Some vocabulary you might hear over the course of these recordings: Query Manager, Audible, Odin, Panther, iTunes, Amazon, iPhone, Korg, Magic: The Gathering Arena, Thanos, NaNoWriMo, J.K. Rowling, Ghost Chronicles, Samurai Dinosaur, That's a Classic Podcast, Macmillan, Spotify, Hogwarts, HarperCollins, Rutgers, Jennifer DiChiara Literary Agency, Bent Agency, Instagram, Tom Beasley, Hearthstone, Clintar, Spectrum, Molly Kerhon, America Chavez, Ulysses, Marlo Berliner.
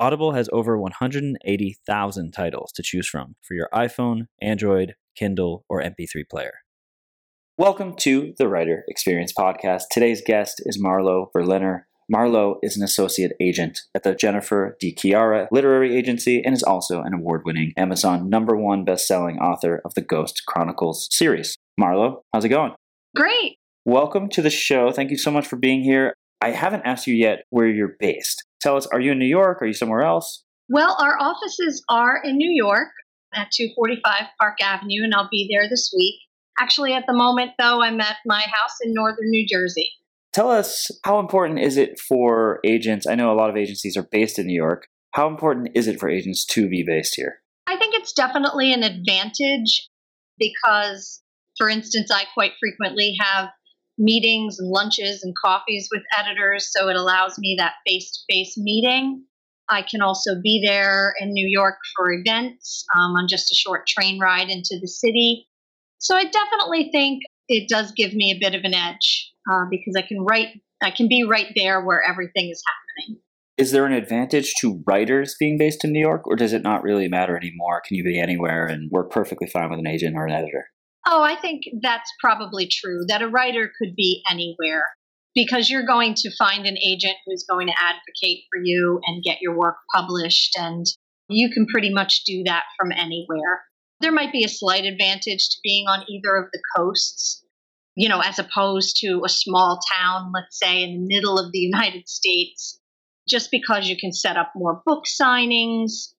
Audible has over 180,000 titles to choose from for your iPhone, Android, Kindle, or MP3 player. Welcome to the Writer Experience Podcast. Today's guest is Marlo Berliner. Marlo is an associate agent at the Jennifer DiChiara Literary Agency and is also an award-winning Amazon #1 best-selling author of the Ghost Chronicles series. Marlo, how's it going? Great. Welcome to the show. Thank you so much for being here. I haven't asked you yet where you're based. Tell us, are you in New York? Are you somewhere else? Well, our offices are in New York at 245 Park Avenue, and I'll be there this week. Actually, at the moment, though, I'm at my house in northern New Jersey. Tell us, how important is it for agents? I know a lot of agencies are based in New York. How important is it for agents to be based here? I think it's definitely an advantage because, for instance, I quite frequently have meetings and lunches and coffees with editors, so it allows me that face-to-face meeting. I can also be there in New York for events on just a short train ride into the city. So I definitely think it does give me a bit of an edge because I can be right there where everything is happening. Is there an advantage to writers being based in New York, or does it not really matter anymore? Can you be anywhere and work perfectly fine with an agent or an editor? Oh, I think that's probably true, that a writer could be anywhere because you're going to find an agent who's going to advocate for you and get your work published, and you can pretty much do that from anywhere. There might be a slight advantage to being on either of the coasts, you know, as opposed to a small town, let's say, in the middle of the United States, just because you can set up more book signings,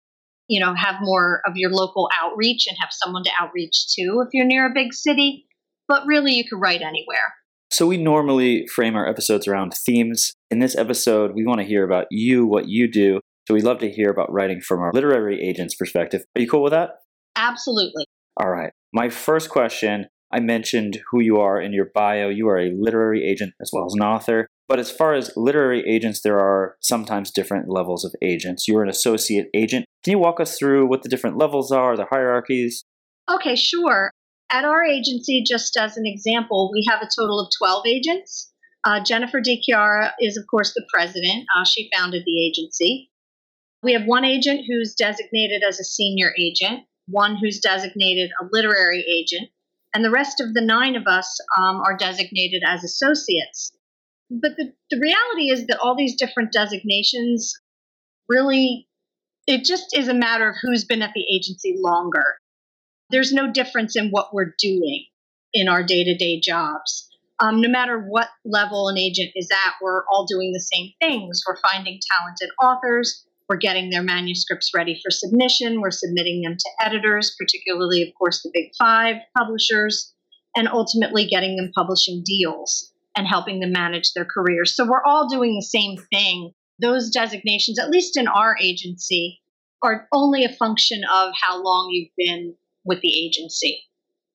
you know, have more of your local outreach and have someone to outreach to if you're near a big city. But really, you could write anywhere. So we normally frame our episodes around themes. In this episode, we want to hear about you, what you do. So we'd love to hear about writing from our literary agent's perspective. Are you cool with that? Absolutely. All right. My first question, I mentioned who you are in your bio. You are a literary agent as well as an author. But as far as literary agents, there are sometimes different levels of agents. You're an associate agent. Can you walk us through what the different levels are, the hierarchies? Okay, sure. At our agency, just as an example, we have a total of 12 agents. Jennifer DiChiara is, of course, the president. She founded the agency. We have one agent who's designated as a senior agent, one who's designated a literary agent, and the rest of the 9 of us are designated as associates. But the reality is that all these different designations, really, it just is a matter of who's been at the agency longer. There's no difference in what we're doing in our day-to-day jobs. No matter what level an agent is at, we're all doing the same things. We're finding talented authors. We're getting their manuscripts ready for submission. We're submitting them to editors, particularly, of course, the big 5 publishers, and ultimately getting them publishing deals and helping them manage their careers. So we're all doing the same thing. Those designations, at least in our agency, are only a function of how long you've been with the agency.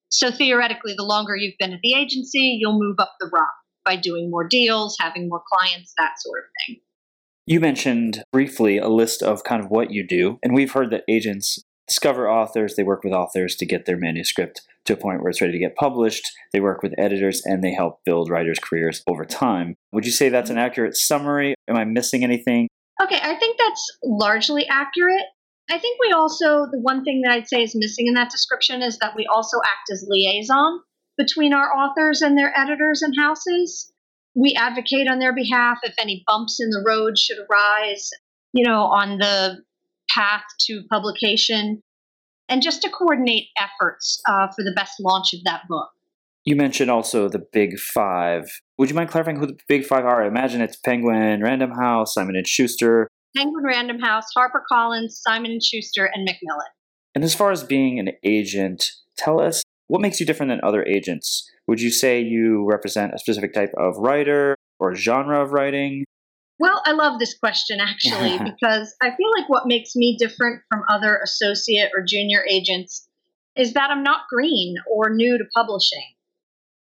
So theoretically, the longer you've been at the agency, you'll move up the rung by doing more deals, having more clients, that sort of thing. You mentioned briefly a list of kind of what you do, and we've heard that agents discover authors, they work with authors to get their manuscript to a point where it's ready to get published, they work with editors, and they help build writers' careers over time. Would you say that's an accurate summary? Am I missing anything? Okay, I think that's largely accurate. I think we also, the one thing that I'd say is missing in that description is that we also act as liaison between our authors and their editors and houses. We advocate on their behalf if any bumps in the road should arise, you know, on the path to publication, and just to coordinate efforts for the best launch of that book. You mentioned also the big 5. Would you mind clarifying who the big 5 are? I imagine it's Penguin, Random House, Simon & Schuster. Penguin, Random House, HarperCollins, Simon & Schuster, and Macmillan. And as far as being an agent, tell us, what makes you different than other agents? Would you say you represent a specific type of writer or genre of writing? Well, I love this question, actually, because I feel like what makes me different from other associate or junior agents is that I'm not green or new to publishing.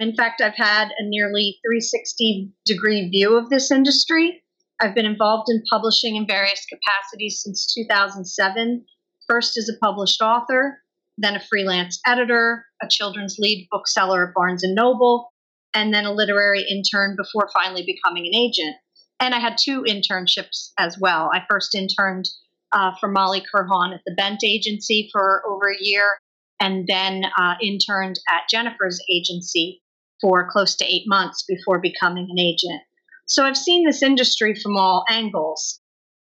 In fact, I've had a nearly 360-degree view of this industry. I've been involved in publishing in various capacities since 2007, first as a published author, then a freelance editor, a children's lead bookseller at Barnes & Noble, and then a literary intern before finally becoming an agent. And I had two internships as well. I first interned for Molly Kerhon at the Bent Agency for over a year, and then interned at Jennifer's agency for close to 8 months before becoming an agent. So I've seen this industry from all angles,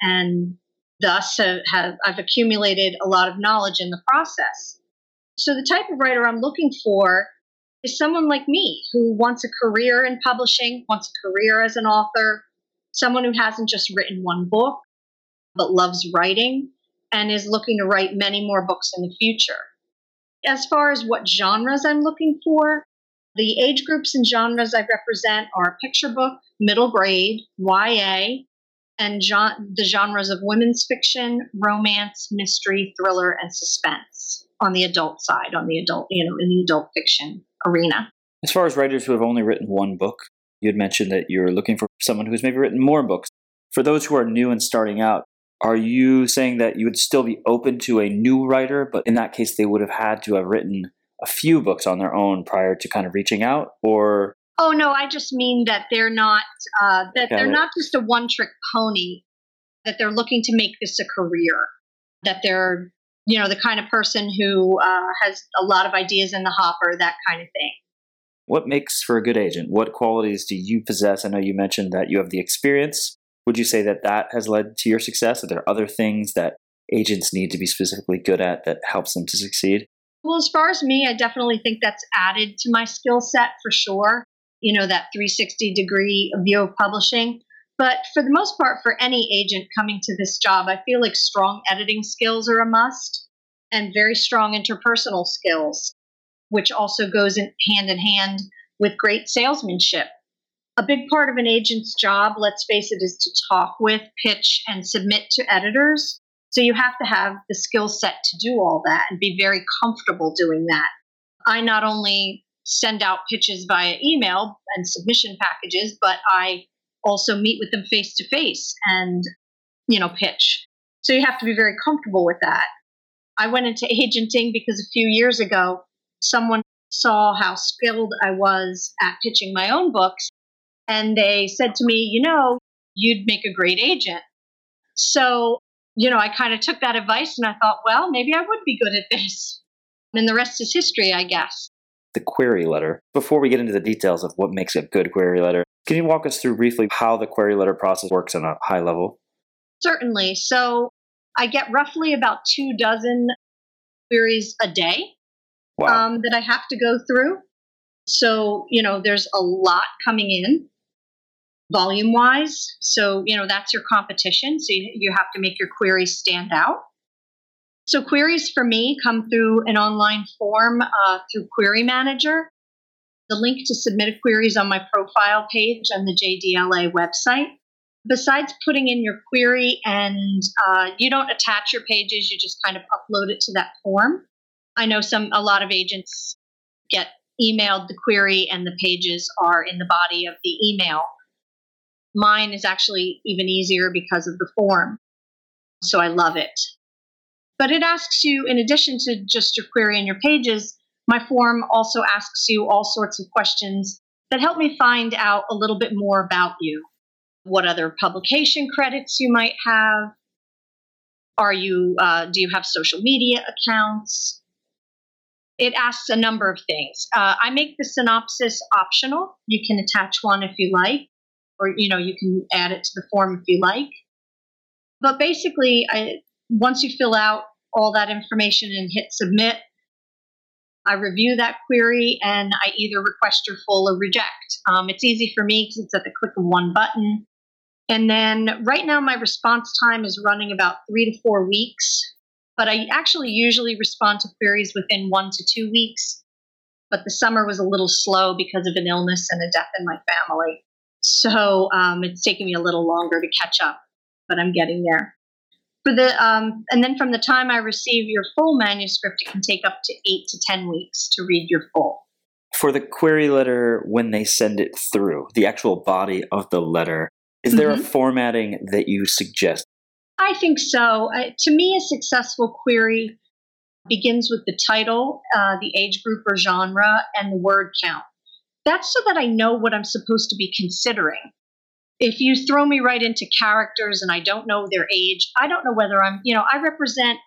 and thus I've accumulated a lot of knowledge in the process. So the type of writer I'm looking for is someone like me who wants a career in publishing, wants a career as an author, someone who hasn't just written one book, but loves writing and is looking to write many more books in the future. As far as what genres I'm looking for, the age groups and genres I represent are picture book, middle grade, YA, and the genres of women's fiction, romance, mystery, thriller, and suspense on the adult side, in the adult fiction arena. As far as writers who have only written one book, you had mentioned that you're looking for someone who's maybe written more books. For those who are new and starting out, are you saying that you would still be open to a new writer, but in that case, they would have had to have written a few books on their own prior to kind of reaching out, or? Oh, no, I just mean that they're not, not just a one-trick pony, that they're looking to make this a career, that they're, the kind of person who has a lot of ideas in the hopper, that kind of thing. What makes for a good agent? What qualities do you possess? I know you mentioned that you have the experience. Would you say that that has led to your success? Are there other things that agents need to be specifically good at that helps them to succeed? Well, as far as me, I definitely think that's added to my skill set for sure. That 360-degree view of publishing. But for the most part, for any agent coming to this job, I feel like strong editing skills are a must and very strong interpersonal skills, which also goes in hand with great salesmanship. A big part of an agent's job, let's face it, is to talk with, pitch, and submit to editors. So you have to have the skill set to do all that and be very comfortable doing that. I not only send out pitches via email and submission packages, but I also meet with them face to face and, pitch. So you have to be very comfortable with that. I went into agenting because a few years ago, someone saw how skilled I was at pitching my own books, and they said to me, you'd make a great agent. So, I kind of took that advice and I thought, well, maybe I would be good at this. And the rest is history, I guess. The query letter. Before we get into the details of what makes a good query letter, can you walk us through briefly how the query letter process works on a high level? Certainly. So I get roughly about 24 queries a day. Wow. That I have to go through. So, there's a lot coming in volume-wise. So, that's your competition. So you have to make your queries stand out. So queries for me come through an online form through Query Manager. The link to submit a query is on my profile page on the JDLA website. Besides putting in your query and you don't attach your pages, you just kind of upload it to that form. I know a lot of agents get emailed the query and the pages are in the body of the email. Mine is actually even easier because of the form. So I love it. But it asks you, in addition to just your query and your pages, my form also asks you all sorts of questions that help me find out a little bit more about you. What other publication credits you might have? Do you have social media accounts? It asks a number of things. I make the synopsis optional. You can attach one if you like, or you can add it to the form if you like. But basically, once you fill out all that information and hit submit, I review that query and I either request your full or reject. It's easy for me because it's at the click of one button. And then right now, my response time is running about 3 to 4 weeks. But I actually usually respond to queries within 1 to 2 weeks. But the summer was a little slow because of an illness and a death in my family. So it's taking me a little longer to catch up, but I'm getting there. For the and then from the time I receive your full manuscript, it can take up to 8 to 10 weeks to read your full. For the query letter, when they send it through, the actual body of the letter, is there a formatting that you suggest? I think so. To me, a successful query begins with the title, the age group or genre, and the word count. That's so that I know what I'm supposed to be considering. If you throw me right into characters and I don't know their age, I don't know whether I'm, you know, I represent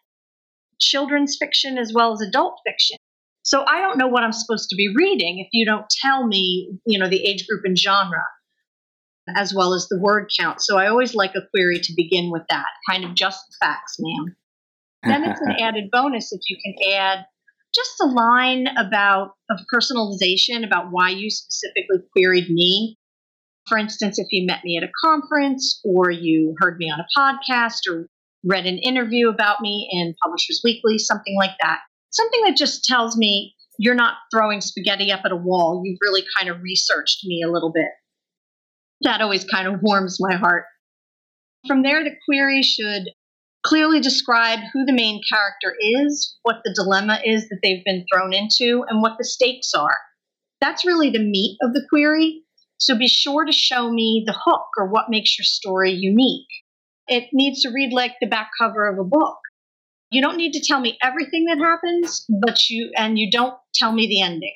children's fiction as well as adult fiction. So I don't know what I'm supposed to be reading if you don't tell me, you know, the age group and genre, as well as the word count. So I always like a query to begin with that, kind of just the facts, ma'am. Then it's an added bonus if you can add just a line about of personalization, about why you specifically queried me. For instance, if you met me at a conference or you heard me on a podcast or read an interview about me in Publishers Weekly, something like that. Something that just tells me you're not throwing spaghetti up at a wall. You've really kind of researched me a little bit. That always kind of warms my heart. From there, the query should clearly describe who the main character is, what the dilemma is that they've been thrown into, and what the stakes are. That's really the meat of the query. So be sure to show me the hook or what makes your story unique. It needs to read like the back cover of a book. You don't need to tell me everything that happens, but you don't tell me the ending.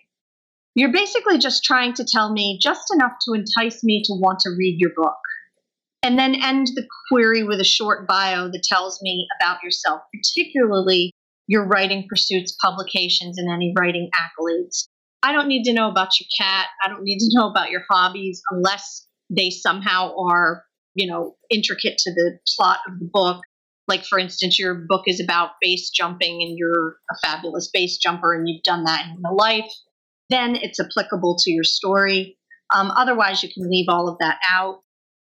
You're basically just trying to tell me just enough to entice me to want to read your book. And then end the query with a short bio that tells me about yourself, particularly your writing pursuits, publications, and any writing accolades. I don't need to know about your cat. I don't need to know about your hobbies unless they somehow are, you know, intricate to the plot of the book. Like, for instance, your book is about base jumping and you're a fabulous base jumper and you've done that in your life. Then it's applicable to your story. Otherwise, you can leave all of that out.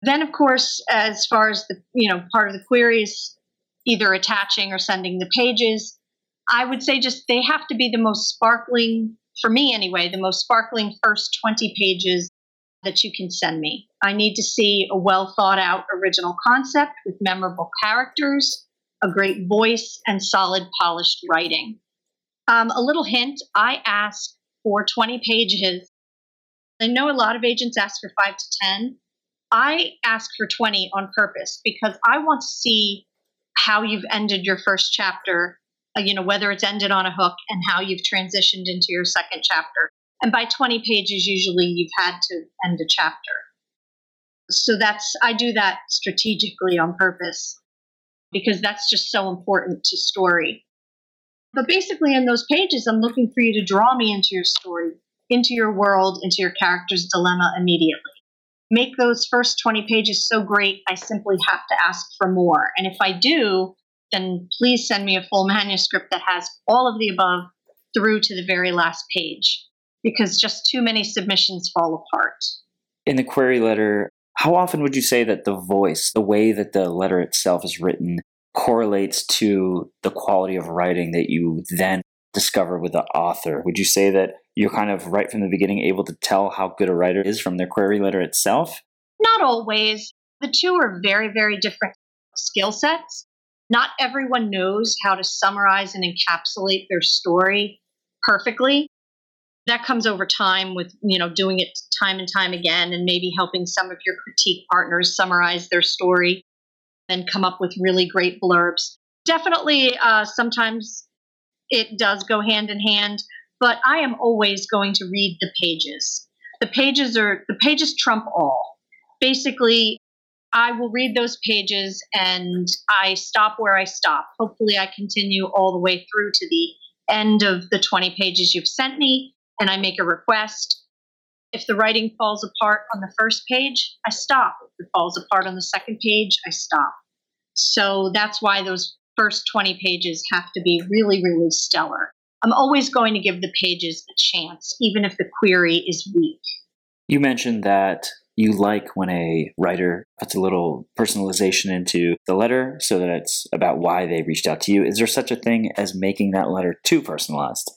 Then, of course, as far as the, you know, part of the query is either attaching or sending the pages, I would say just they have to be the most sparkling, for me anyway, the most sparkling first 20 pages that you can send me. I need to see a well thought out original concept with memorable characters, a great voice, and solid polished writing. A little hint, I ask for 20 pages. I know a lot of agents ask for 5 to 10. I ask for 20 on purpose because I want to see how you've ended your first chapter, you know, whether it's ended on a hook and how you've transitioned into your second chapter. And by 20 pages, usually you've had to end a chapter. So I do that strategically on purpose because that's just so important to story. But basically in those pages, I'm looking for you to draw me into your story, into your world, into your character's dilemma immediately. Make those first 20 pages so great, I simply have to ask for more. And if I do, then please send me a full manuscript that has all of the above through to the very last page, because just too many submissions fall apart. In the query letter, how often would you say that the voice, the way that the letter itself is written, correlates to the quality of writing that you then discover with the author? Would you say that you're kind of right from the beginning able to tell how good a writer is from their query letter itself? Not always. The two are very, very different skill sets. Not everyone knows how to summarize and encapsulate their story perfectly. That comes over time with, you know, doing it time and time again and maybe helping some of your critique partners summarize their story and come up with really great blurbs. Definitely, sometimes it does go hand in hand, but I am always going to read the pages. The pages trump all. Basically, I will read those pages and I stop where I stop. Hopefully, I continue all the way through to the end of the 20 pages you've sent me, and I make a request. If the writing falls apart on the first page, I stop. If it falls apart on the second page, I stop. So that's why those first 20 pages have to be really, really stellar. I'm always going to give the pages a chance, even if the query is weak. You mentioned that you like when a writer puts a little personalization into the letter so that it's about why they reached out to you. Is there such a thing as making that letter too personalized?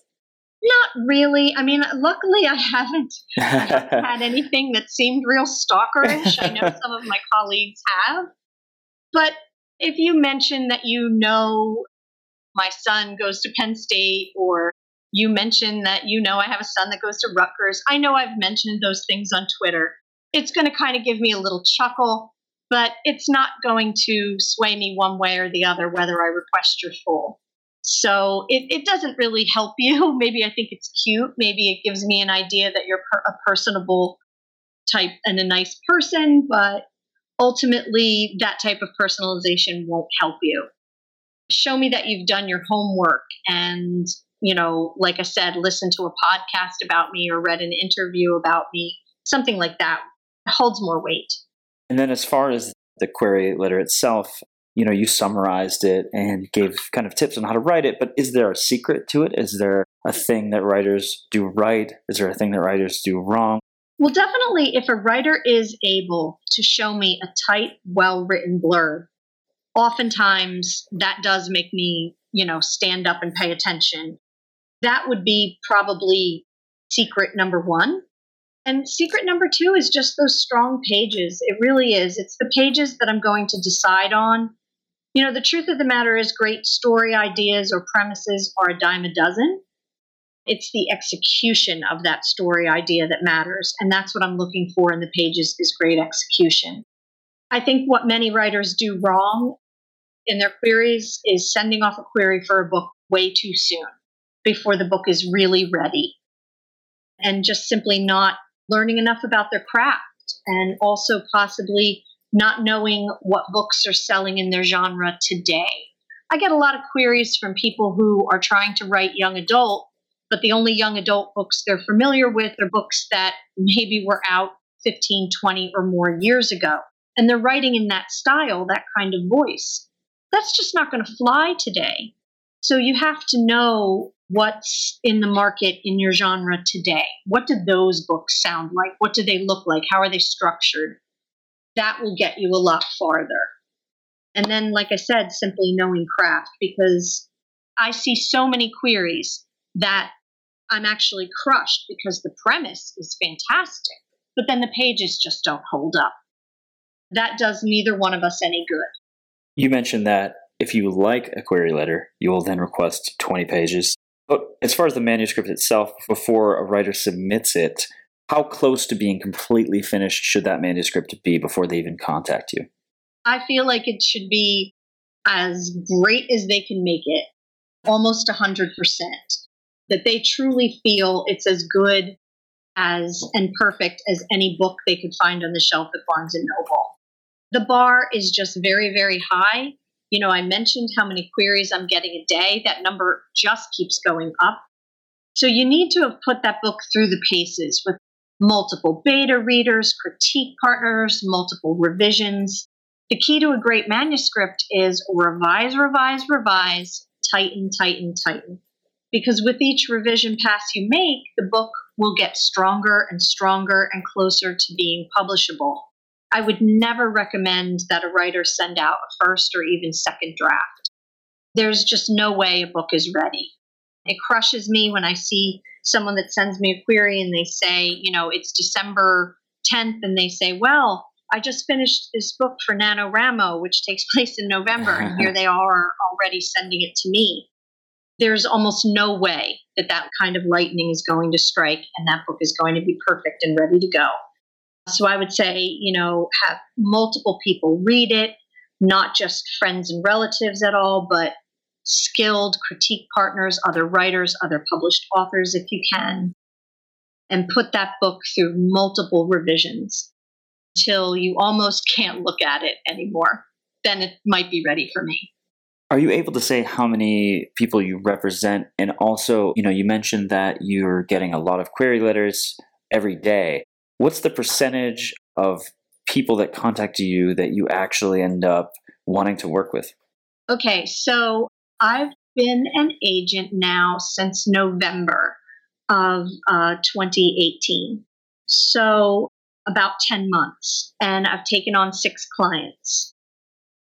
Not really. I mean, luckily I haven't had anything that seemed real stalkerish. I know some of my colleagues have. But if you mention that, you know, my son goes to Penn State, or you mention that, you know, I have a son that goes to Rutgers, I know I've mentioned those things on Twitter, it's going to kind of give me a little chuckle, but it's not going to sway me one way or the other whether I request your full. So it doesn't really help you. Maybe I think it's cute. Maybe it gives me an idea that you're a personable type and a nice person, but ultimately that type of personalization won't help you. Show me that you've done your homework and, you know, like I said, listen to a podcast about me or read an interview about me, something like that. It holds more weight. And then as far as the query letter itself, you know, you summarized it and gave kind of tips on how to write it, but is there a secret to it? Is there a thing that writers do right? Is there a thing that writers do wrong? Well, definitely if a writer is able to show me a tight, well-written blurb, oftentimes that does make me, you know, stand up and pay attention. That would be probably secret number one. And secret number two is just those strong pages. It really is. It's the pages that I'm going to decide on. You know, the truth of the matter is great story ideas or premises are a dime a dozen. It's the execution of that story idea that matters. And that's what I'm looking for in the pages, is great execution. I think what many writers do wrong in their queries is sending off a query for a book way too soon before the book is really ready, and just simply not learning enough about their craft, and also possibly not knowing what books are selling in their genre today. I get a lot of queries from people who are trying to write young adult, but the only young adult books they're familiar with are books that maybe were out 15, 20 or more years ago. And they're writing in that style, that kind of voice. That's just not going to fly today. So you have to know what's in the market in your genre today. What do those books sound like? What do they look like? How are they structured? That will get you a lot farther. And then, like I said, simply knowing craft, because I see so many queries that I'm actually crushed because the premise is fantastic, but then the pages just don't hold up. That does neither one of us any good. You mentioned that if you like a query letter, you will then request 20 pages. But as far as the manuscript itself, before a writer submits it, how close to being completely finished should that manuscript be before they even contact you? I feel like it should be as great as they can make it, almost 100%, that they truly feel it's as good as and perfect as any book they could find on the shelf at Barnes & Noble. The bar is just very, very high. You know, I mentioned how many queries I'm getting a day. That number just keeps going up. So you need to have put that book through the paces with multiple beta readers, critique partners, multiple revisions. The key to a great manuscript is revise, revise, revise, tighten, tighten, tighten. Because with each revision pass you make, the book will get stronger and stronger and closer to being publishable. I would never recommend that a writer send out a first or even second draft. There's just no way a book is ready. It crushes me when I see someone that sends me a query and they say, you know, it's December 10th, and they say, well, I just finished this book for NaNoWriMo, which takes place in November, and here they are already sending it to me. There's almost no way that that kind of lightning is going to strike and that book is going to be perfect and ready to go. So I would say, you know, have multiple people read it, not just friends and relatives at all, but skilled critique partners, other writers, other published authors, if you can, and put that book through multiple revisions till you almost can't look at it anymore. Then it might be ready for me. Are you able to say how many people you represent? And also, you know, you mentioned that you're getting a lot of query letters every day. What's the percentage of people that contact you that you actually end up wanting to work with? Okay, so I've been an agent now since November of 2018. So about 10 months, and I've taken on 6 clients.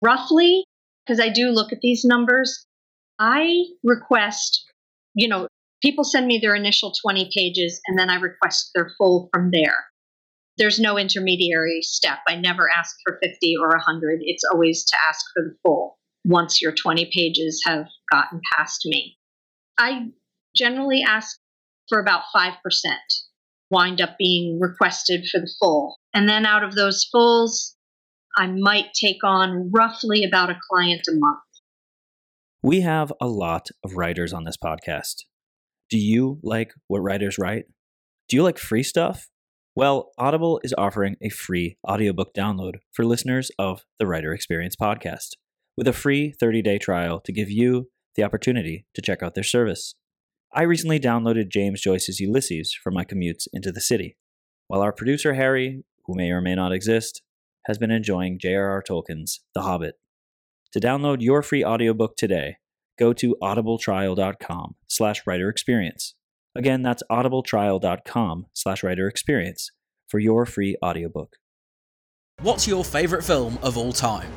Roughly, because I do look at these numbers, I request, you know, People send me their initial 20 pages, and then I request their full from there. There's no intermediary step. I never ask for 50 or 100. It's always to ask for the full once your 20 pages have gotten past me. I generally ask for about 5%, wind up being requested for the full. And then out of those fulls, I might take on roughly about a client a month. We have a lot of writers on this podcast. Do you like what writers write? Do you like free stuff? Well, Audible is offering a free audiobook download for listeners of the Writer Experience podcast with a free 30-day trial to give you the opportunity to check out their service. I recently downloaded James Joyce's Ulysses for my commutes into the city, while our producer Harry, who may or may not exist, has been enjoying J.R.R. Tolkien's The Hobbit. To download your free audiobook today, go to audibletrial.com/writerexperience. Again, that's audibletrial.com/writerexperience for your free audiobook. What's your favorite film of all time?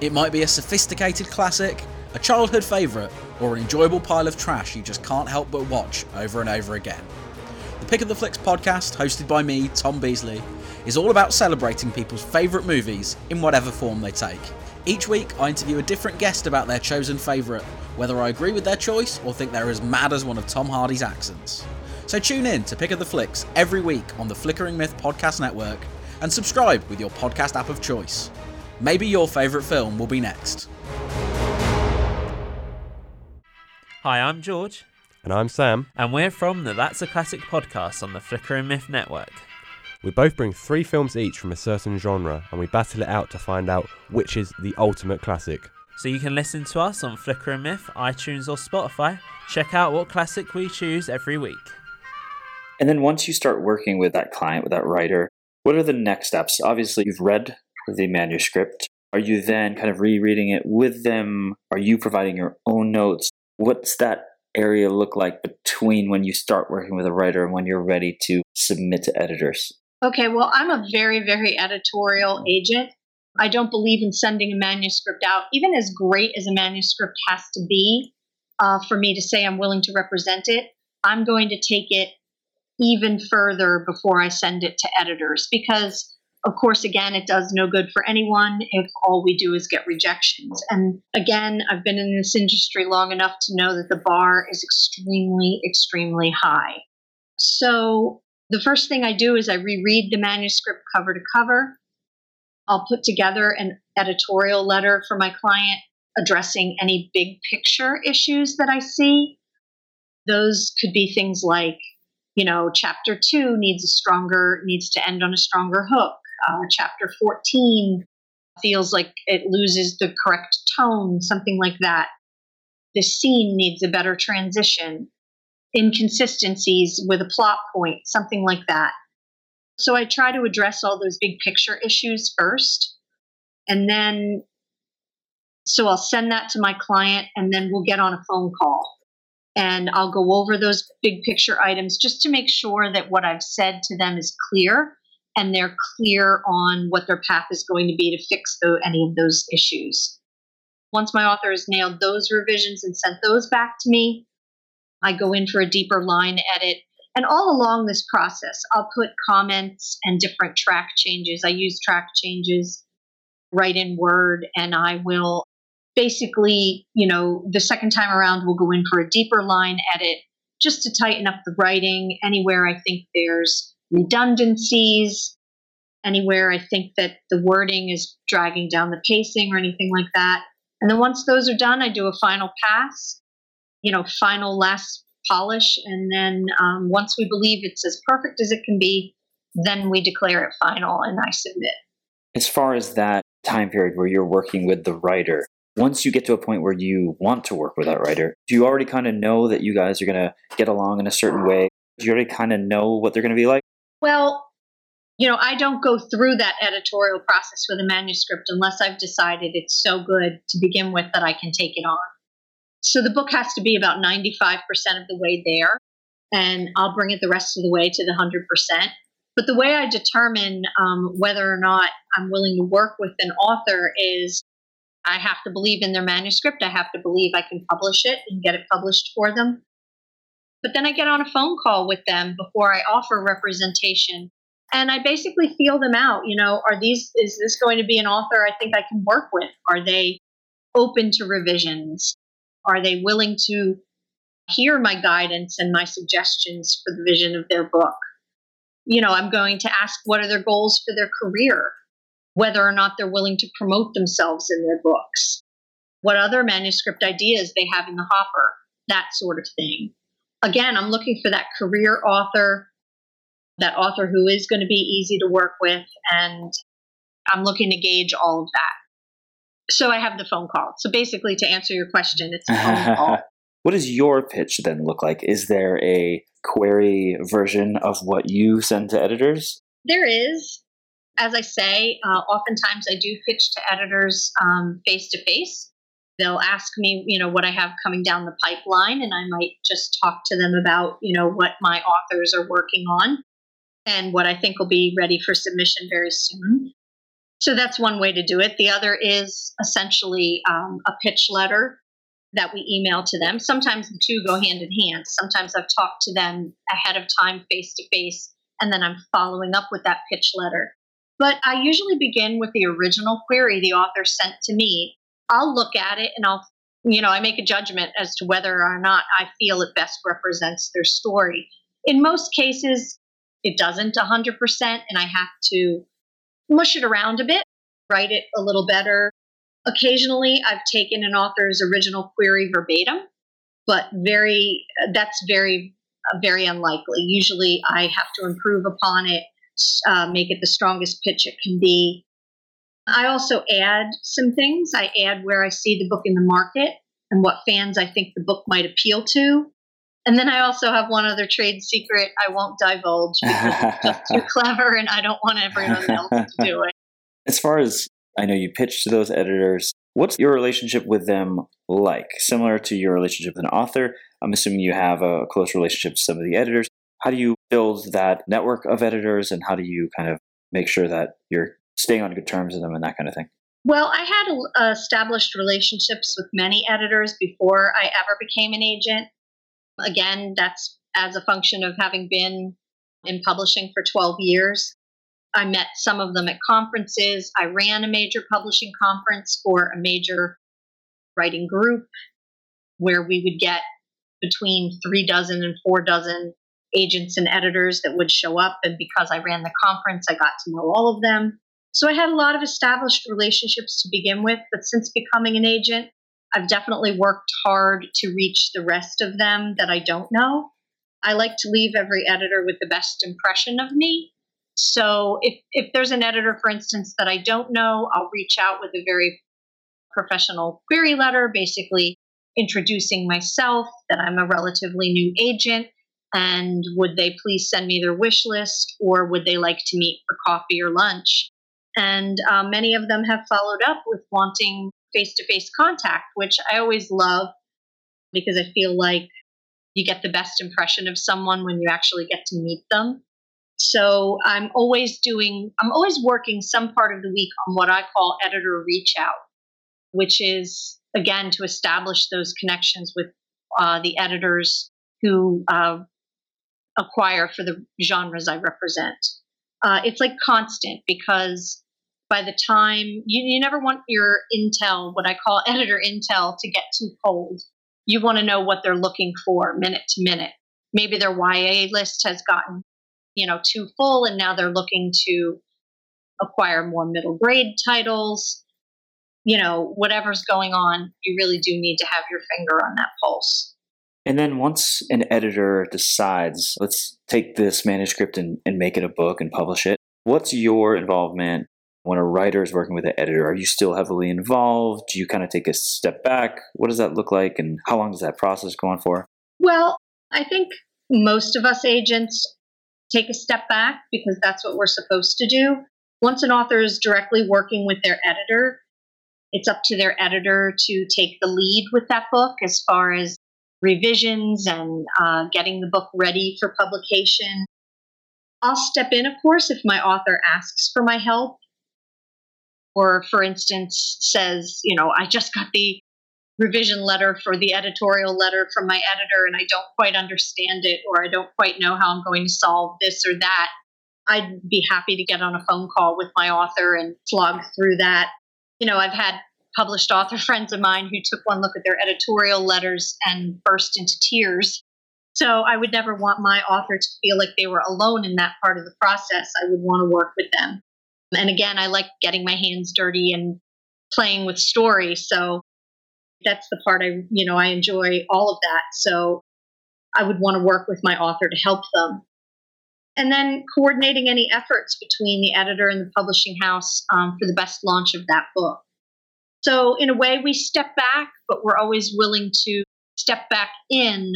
It might be a sophisticated classic, a childhood favorite, or an enjoyable pile of trash you just can't help but watch over and over again. The Pick of the Flicks podcast, hosted by me, Tom Beasley, is all about celebrating people's favourite movies in whatever form they take. Each week, I interview a different guest about their chosen favourite, whether I agree with their choice or think they're as mad as one of Tom Hardy's accents. So tune in to Pick of the Flicks every week on the Flickering Myth Podcast Network and subscribe with your podcast app of choice. Maybe your favourite film will be next. Hi, I'm George. And I'm Sam. And we're from the That's a Classic Podcast on the Flickering Myth Network. We both bring three films each from a certain genre, and we battle it out to find out which is the ultimate classic. So you can listen to us on Flickering Myth, iTunes or Spotify. Check out what classic we choose every week. And then once you start working with that client, with that writer, what are the next steps? Obviously, you've read the manuscript. Are you then kind of rereading it with them? Are you providing your own notes? What's that area look like between when you start working with a writer and when you're ready to submit to editors? Okay, well, I'm a very, very editorial agent. I don't believe in sending a manuscript out, even as great as a manuscript has to be, for me to say I'm willing to represent it. I'm going to take it even further before I send it to editors because, of course, again, it does no good for anyone if all we do is get rejections. And again, I've been in this industry long enough to know that the bar is extremely, extremely high. So the first thing I do is I reread the manuscript cover to cover. I'll put together an editorial letter for my client addressing any big picture issues that I see. Those could be things like, you know, chapter 2 needs to end on a stronger hook. Chapter 14 feels like it loses the correct tone, something like that. This scene needs a better transition. Inconsistencies with a plot point, something like that. So I try to address all those big picture issues first. And then, so I'll send that to my client and then we'll get on a phone call. And I'll go over those big picture items just to make sure that what I've said to them is clear and they're clear on what their path is going to be to fix any of those issues. Once my author has nailed those revisions and sent those back to me, I go in for a deeper line edit. And all along this process, I'll put comments and different track changes. I use track changes right in Word, and I will basically, you know, the second time around, we'll go in for a deeper line edit just to tighten up the writing anywhere I think there's redundancies, anywhere I think that the wording is dragging down the pacing or anything like that. And then once those are done, I do a final pass. You know, final last polish. And then once we believe it's as perfect as it can be, then we declare it final and I submit. As far as that time period where you're working with the writer, once you get to a point where you want to work with that writer, do you already kind of know that you guys are going to get along in a certain way? Do you already kind of know what they're going to be like? Well, you know, I don't go through that editorial process with a manuscript unless I've decided it's so good to begin with that I can take it on. So the book has to be about 95% of the way there, and I'll bring it the rest of the way to the 100%. But the way I determine whether or not I'm willing to work with an author is I have to believe in their manuscript. I have to believe I can publish it and get it published for them. But then I get on a phone call with them before I offer representation. And I basically feel them out. You know, is this going to be an author I think I can work with? Are they open to revisions? Are they willing to hear my guidance and my suggestions for the vision of their book? You know, I'm going to ask what are their goals for their career, whether or not they're willing to promote themselves in their books, what other manuscript ideas they have in the hopper, that sort of thing. Again, I'm looking for that career author, that author who is going to be easy to work with, and I'm looking to gauge all of that. So I have the phone call. So basically, to answer your question, it's a phone call. What does your pitch then look like? Is there a query version of what you send to editors? There is. As I say, oftentimes I do pitch to editors face-to-face. They'll ask me, you know, what I have coming down the pipeline, and I might just talk to them about, you know, what my authors are working on and what I think will be ready for submission very soon. So that's one way to do it. The other is essentially a pitch letter that we email to them. Sometimes the two go hand in hand. Sometimes I've talked to them ahead of time face-to-face, and then I'm following up with that pitch letter. But I usually begin with the original query the author sent to me. I'll look at it and I make a judgment as to whether or not I feel it best represents their story. In most cases, it doesn't 100%, and I have to mush it around a bit, write it a little better. Occasionally, I've taken an author's original query verbatim, but that's very, very unlikely. Usually, I have to improve upon it, make it the strongest pitch it can be. I also add some things. I add where I see the book in the market and what fans I think the book might appeal to. And then I also have one other trade secret I won't divulge because it's just too clever and I don't want everyone else to do it. As far as I know, you pitch to those editors. What's your relationship with them like? Similar to your relationship with an author, I'm assuming you have a close relationship to some of the editors. How do you build that network of editors, and how do you kind of make sure that you're staying on good terms with them and that kind of thing? Well, I had established relationships with many editors before I ever became an agent. Again, that's as a function of having been in publishing for 12 years. I met some of them at conferences. I ran a major publishing conference for a major writing group where we would get between 3 dozen and 4 dozen agents and editors that would show up. And because I ran the conference, I got to know all of them. So I had a lot of established relationships to begin with, but since becoming an agent, I've definitely worked hard to reach the rest of them that I don't know. I like to leave every editor with the best impression of me. So if there's an editor, for instance, that I don't know, I'll reach out with a very professional query letter, basically introducing myself, that I'm a relatively new agent, and would they please send me their wish list, or would they like to meet for coffee or lunch? And many of them have followed up with wanting face-to-face contact, which I always love because I feel like you get the best impression of someone when you actually get to meet them. So I'm always working some part of the week on what I call editor reach out, which is, again, to establish those connections with the editors who acquire for the genres I represent. It's like constant, because by the time you never want your intel, what I call editor intel, to get too cold. You want to know what they're looking for minute to minute. Maybe their YA list has gotten, too full, and now they're looking to acquire more middle grade titles. Whatever's going on, you really do need to have your finger on that pulse. And then once an editor decides, let's take this manuscript and make it a book and publish it, what's your involvement when a writer is working with an editor? Are you still heavily involved? Do you kind of take a step back? What does that look like, and how long does that process go on for? Well, I think most of us agents take a step back because that's what we're supposed to do. Once an author is directly working with their editor, it's up to their editor to take the lead with that book as far as revisions and getting the book ready for publication. I'll step in, of course, if my author asks for my help, or, for instance, says, I just got the revision letter for the editorial letter from my editor, and I don't quite understand it, or I don't quite know how I'm going to solve this or that, I'd be happy to get on a phone call with my author and slog through that. You know, I've had published author friends of mine who took one look at their editorial letters and burst into tears. So I would never want my author to feel like they were alone in that part of the process. I would want to work with them. And again, I like getting my hands dirty and playing with story. So that's the part I enjoy all of that. So I would want to work with my author to help them. And then coordinating any efforts between the editor and the publishing house for the best launch of that book. So in a way, we step back, but we're always willing to step back in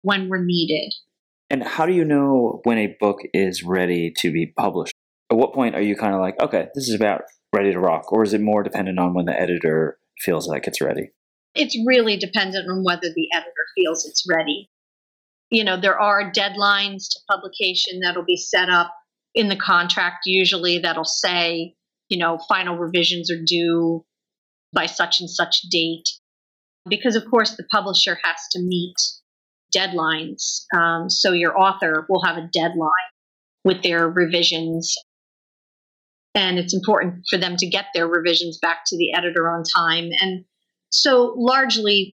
when we're needed. And how do you know when a book is ready to be published? At what point are you kind of like, okay, this is about ready to rock? Or is it more dependent on when the editor feels like it's ready? It's really dependent on whether the editor feels it's ready. You know, there are deadlines to publication that'll be set up in the contract usually that'll say, you know, final revisions are due by such and such date. Because, of course, the publisher has to meet deadlines. So your author will have a deadline with their revisions. And it's important for them to get their revisions back to the editor on time. And so largely,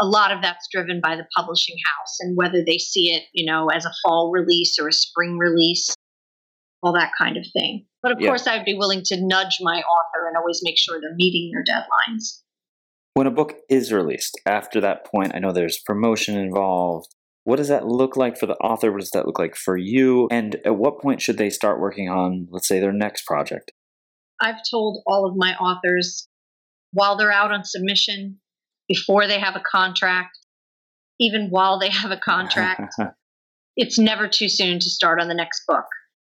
a lot of that's driven by the publishing house and whether they see it, you know, as a fall release or a spring release, all that kind of thing. But of course, I'd be willing to nudge my author and always make sure they're meeting their deadlines. When a book is released, after that point, I know there's promotion involved. What does that look like for the author? What does that look like for you? And at what point should they start working on, let's say, their next project? I've told all of my authors, while they're out on submission, before they have a contract, even while they have a contract, it's never too soon to start on the next book,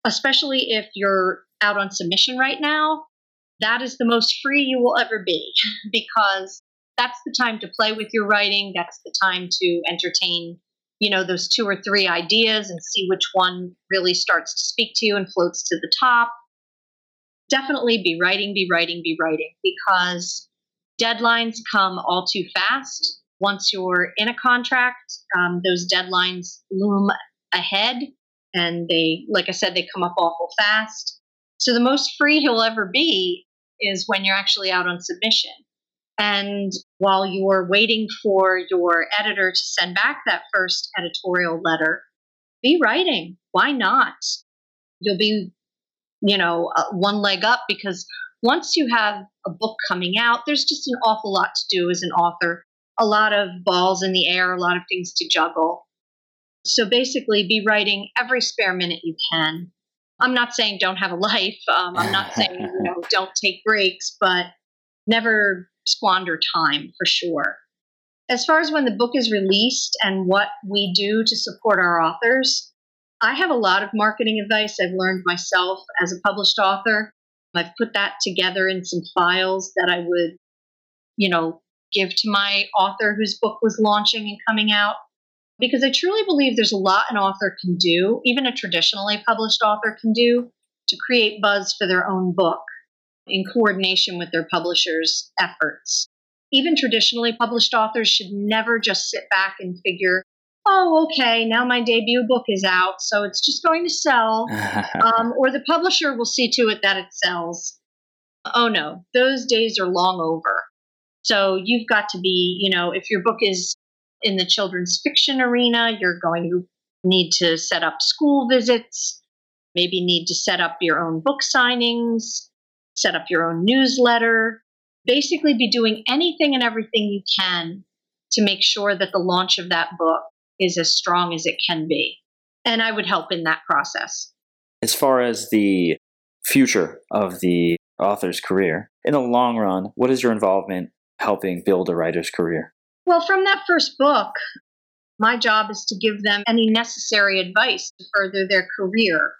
especially if you're out on submission right now. That is the most free you will ever be, because that's the time to play with your writing. That's the time to entertain, you know, those two or three ideas and see which one really starts to speak to you and floats to the top. Definitely be writing, because deadlines come all too fast. Once you're in a contract, those deadlines loom ahead. And they, like I said, they come up awful fast. So the most free he'll ever be is when you're actually out on submission. And while you're waiting for your editor to send back that first editorial letter, be writing. Why not? You'll be, you know, one leg up, because once you have a book coming out, there's just an awful lot to do as an author, a lot of balls in the air, a lot of things to juggle. So basically, be writing every spare minute you can. I'm not saying don't have a life. I'm not saying, you know, don't take breaks, but never squander time, for sure. As far as when the book is released and what we do to support our authors, I have a lot of marketing advice I've learned myself as a published author. I've put that together in some files that I would, you know, give to my author whose book was launching and coming out. Because I truly believe there's a lot an author can do, even a traditionally published author can do, to create buzz for their own book in coordination with their publisher's efforts. Even traditionally published authors should never just sit back and figure, oh, okay, now my debut book is out, so it's just going to sell, or the publisher will see to it that it sells. Oh no, those days are long over. So you've got to be, you know, if your book is in the children's fiction arena, you're going to need to set up school visits, maybe need to set up your own book signings, set up your own newsletter. Basically be doing anything and everything you can to make sure that the launch of that book is as strong as it can be. And I would help in that process. As far as the future of the author's career, in the long run, what is your involvement helping build a writer's career? Well, from that first book, my job is to give them any necessary advice to further their career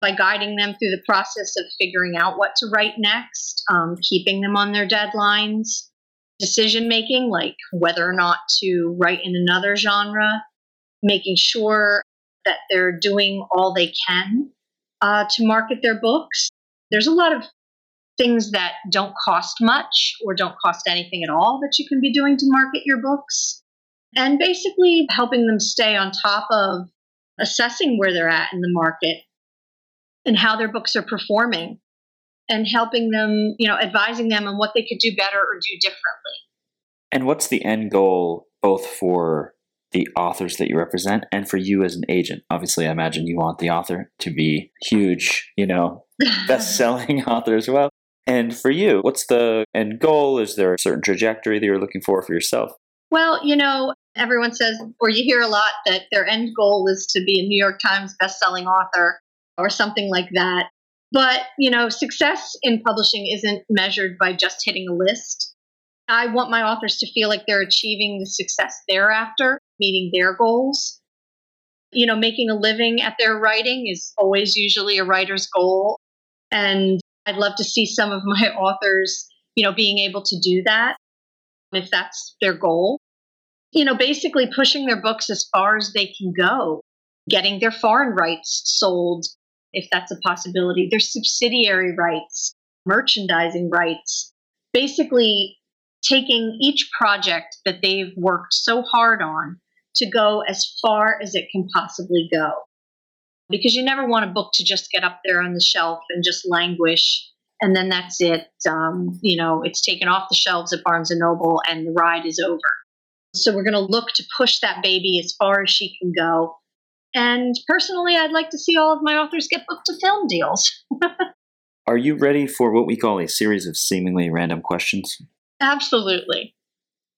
by guiding them through the process of figuring out what to write next, keeping them on their deadlines, decision-making, like whether or not to write in another genre, making sure that they're doing all they can to market their books. There's a lot of things that don't cost much or don't cost anything at all that you can be doing to market your books, and basically helping them stay on top of assessing where they're at in the market and how their books are performing, and helping them, you know, advising them on what they could do better or do differently. And what's the end goal, both for the authors that you represent and for you as an agent? Obviously, I imagine you want the author to be huge, you know, best-selling author as well. And for you, what's the end goal? Is there a certain trajectory that you're looking for yourself? Well, you know, everyone says, or you hear a lot, that their end goal is to be a New York Times best-selling author or something like that. But, you know, success in publishing isn't measured by just hitting a list. I want my authors to feel like they're achieving the success they're after, meeting their goals. You know, making a living at their writing is always usually a writer's goal. And I'd love to see some of my authors, you know, being able to do that if that's their goal. You know, basically pushing their books as far as they can go, getting their foreign rights sold, if that's a possibility, their subsidiary rights, merchandising rights, basically taking each project that they've worked so hard on to go as far as it can possibly go. Because you never want a book to just get up there on the shelf and just languish, and then that's it. You know, it's taken off the shelves at Barnes & Noble and the ride is over. So we're going to look to push that baby as far as she can go. And personally, I'd like to see all of my authors get booked to film deals. Are you ready for what we call a series of seemingly random questions? Absolutely.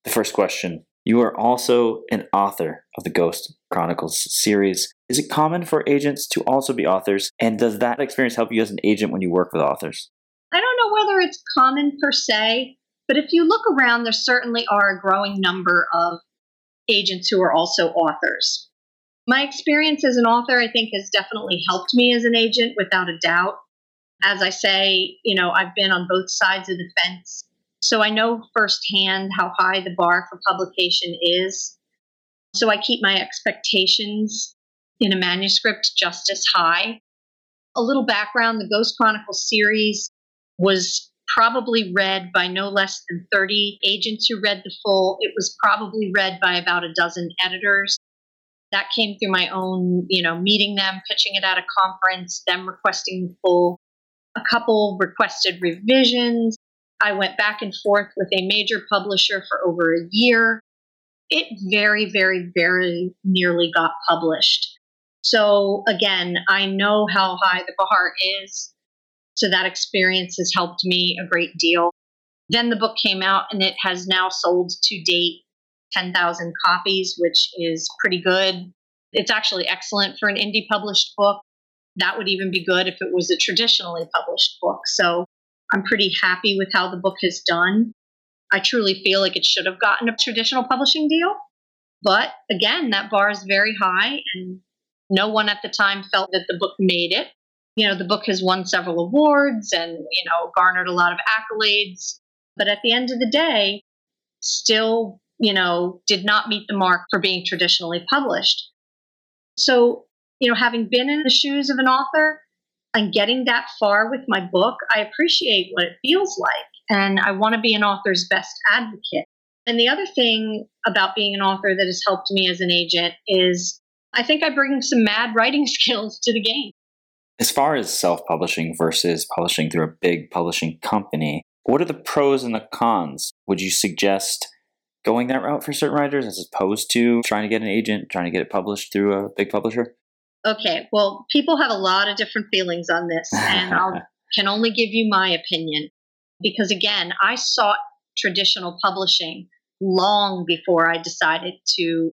The first question. You are also an author of the Ghost Chronicles series. Is it common for agents to also be authors? And does that experience help you as an agent when you work with authors? I don't know whether it's common per se, but if you look around, there certainly are a growing number of agents who are also authors. My experience as an author, I think, has definitely helped me as an agent, without a doubt. As I say, you know, I've been on both sides of the fence, so I know firsthand how high the bar for publication is. So I keep my expectations in a manuscript just as high. A little background, the Ghost Chronicles series was probably read by no less than 30 agents who read the full. It was probably read by about a dozen editors. That came through my own, you know, meeting them, pitching it at a conference, them requesting the full. A couple requested revisions. I went back and forth with a major publisher for over a year. It very, very, very nearly got published. So again, I know how high the bar is. So that experience has helped me a great deal. Then the book came out and it has now sold to date 10,000 copies, which is pretty good. It's actually excellent for an indie published book. That would even be good if it was a traditionally published book. So I'm pretty happy with how the book has done. I truly feel like it should have gotten a traditional publishing deal. But again, that bar is very high, and no one at the time felt that the book made it. You know, the book has won several awards and, you know, garnered a lot of accolades. But at the end of the day, still, you know, did not meet the mark for being traditionally published. So, you know, having been in the shoes of an author and getting that far with my book, I appreciate what it feels like. And I want to be an author's best advocate. And the other thing about being an author that has helped me as an agent is I think I bring some mad writing skills to the game. As far as self-publishing versus publishing through a big publishing company, what are the pros and the cons? Would you suggest going that route for certain writers as opposed to trying to get an agent, trying to get it published through a big publisher? Okay, well, people have a lot of different feelings on this, and I can only give you my opinion. Because again, I sought traditional publishing long before I decided to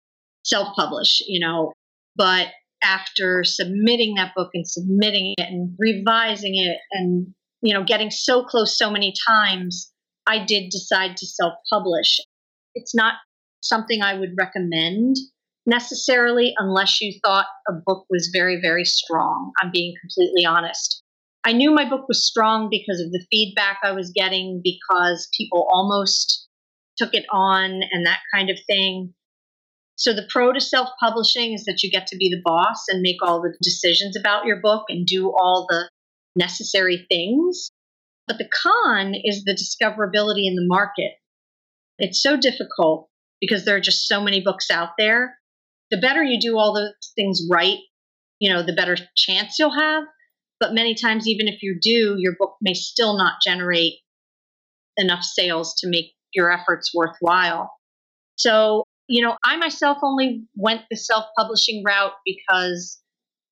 self-publish, you know. But after submitting that book and submitting it and revising it and, you know, getting so close so many times, I did decide to self-publish. It's not something I would recommend necessarily unless you thought a book was very, very strong. I'm being completely honest. I knew my book was strong because of the feedback I was getting, because people almost took it on and that kind of thing. So the pro to self-publishing is that you get to be the boss and make all the decisions about your book and do all the necessary things. But the con is the discoverability in the market. It's so difficult because there are just so many books out there. The better you do all those things right, you know, the better chance you'll have. But many times, even if you do, your book may still not generate enough sales to make your efforts worthwhile. So, you know, I myself only went the self-publishing route because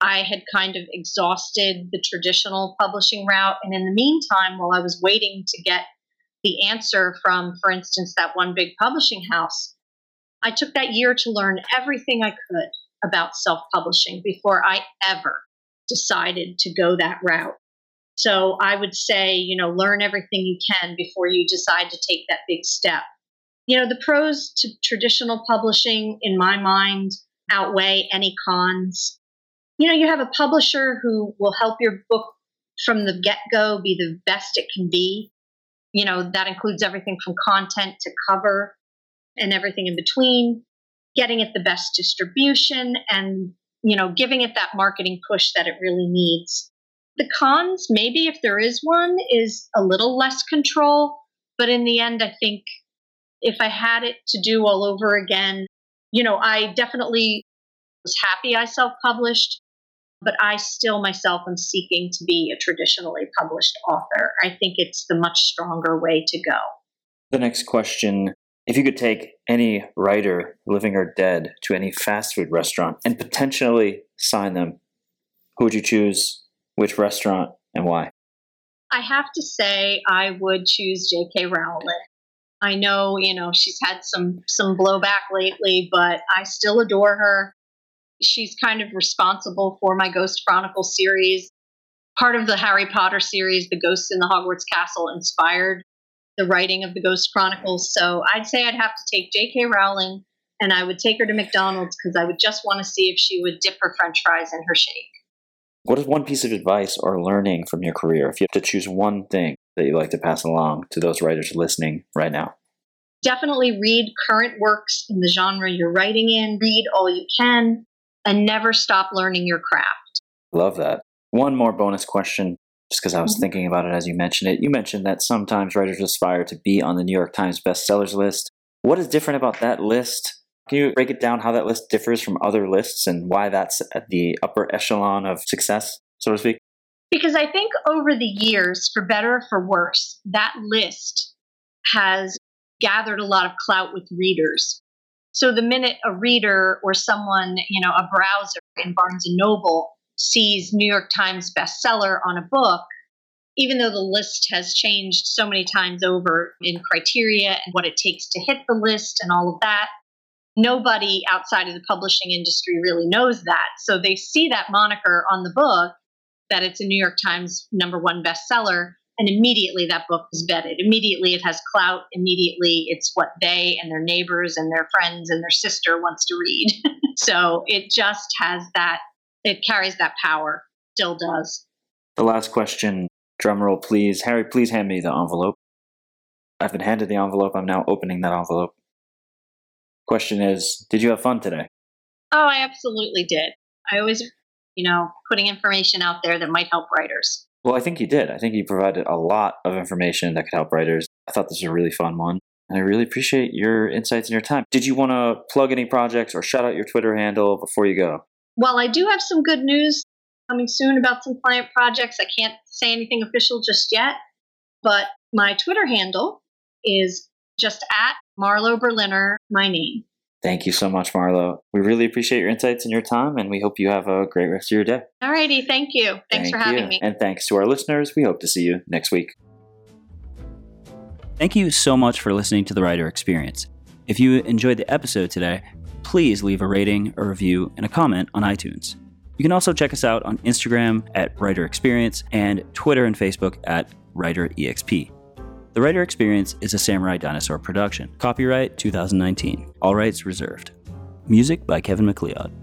I had kind of exhausted the traditional publishing route. And in the meantime, while I was waiting to get the answer from, for instance, that one big publishing house, I took that year to learn everything I could about self-publishing before I ever decided to go that route. So I would say, you know, learn everything you can before you decide to take that big step. You know, the pros to traditional publishing, in my mind, outweigh any cons. You know, you have a publisher who will help your book from the get-go be the best it can be. You know, that includes everything from content to cover and everything in between, getting it the best distribution and, you know, giving it that marketing push that it really needs. The cons, maybe if there is one, is a little less control. But in the end, I think if I had it to do all over again, you know, I definitely was happy I self-published, but I still myself am seeking to be a traditionally published author. I think it's the much stronger way to go. The next question, if you could take any writer, living or dead, to any fast food restaurant and potentially sign them, who would you choose, which restaurant, and why? I have to say I would choose J.K. Rowling. I know, you know, she's had some blowback lately, but I still adore her. She's kind of responsible for my Ghost Chronicles series. Part of the Harry Potter series, the Ghosts in the Hogwarts Castle, inspired the writing of the Ghost Chronicles. So I'd say I'd have to take J.K. Rowling, and I would take her to McDonald's because I would just want to see if she would dip her French fries in her shake. What is one piece of advice or learning from your career, if you have to choose one thing that you'd like to pass along to those writers listening right now? Definitely read current works in the genre you're writing in. Read all you can. And never stop learning your craft. Love that. One more bonus question, just because I was thinking about it as you mentioned it. You mentioned that sometimes writers aspire to be on the New York Times bestsellers list. What is different about that list? Can you break it down how that list differs from other lists and why that's at the upper echelon of success, so to speak? Because I think over the years, for better or for worse, that list has gathered a lot of clout with readers. So the minute a reader or someone, you know, a browser in Barnes & Noble sees New York Times bestseller on a book, even though the list has changed so many times over in criteria and what it takes to hit the list and all of that, nobody outside of the publishing industry really knows that. So they see that moniker on the book, that it's a New York Times #1 bestseller, and immediately that book is vetted. Immediately it has clout. Immediately it's what they and their neighbors and their friends and their sister wants to read. So it just has that, it carries that power, still does. The last question, drumroll please. Harry, please hand me the envelope. I've been handed the envelope. I'm now opening that envelope. Question is, did you have fun today? Oh, I absolutely did. I always, you know, putting information out there that might help writers. Well, I think you did. I think you provided a lot of information that could help writers. I thought this was a really fun one, and I really appreciate your insights and your time. Did you want to plug any projects or shout out your Twitter handle before you go? Well, I do have some good news coming soon about some client projects. I can't say anything official just yet, but my Twitter handle is just at Marlo Berliner, my name. Thank you so much, Marlo. We really appreciate your insights and your time, and we hope you have a great rest of your day. All righty. Thank you. Thanks for having me. And thanks to our listeners. We hope to see you next week. Thank you so much for listening to The Writer Experience. If you enjoyed the episode today, please leave a rating, a review, and a comment on iTunes. You can also check us out on Instagram at Writer Experience and Twitter and Facebook at Writer EXP. The Writer Experience is a Samurai Dinosaur production. Copyright 2019. All rights reserved. Music by Kevin MacLeod.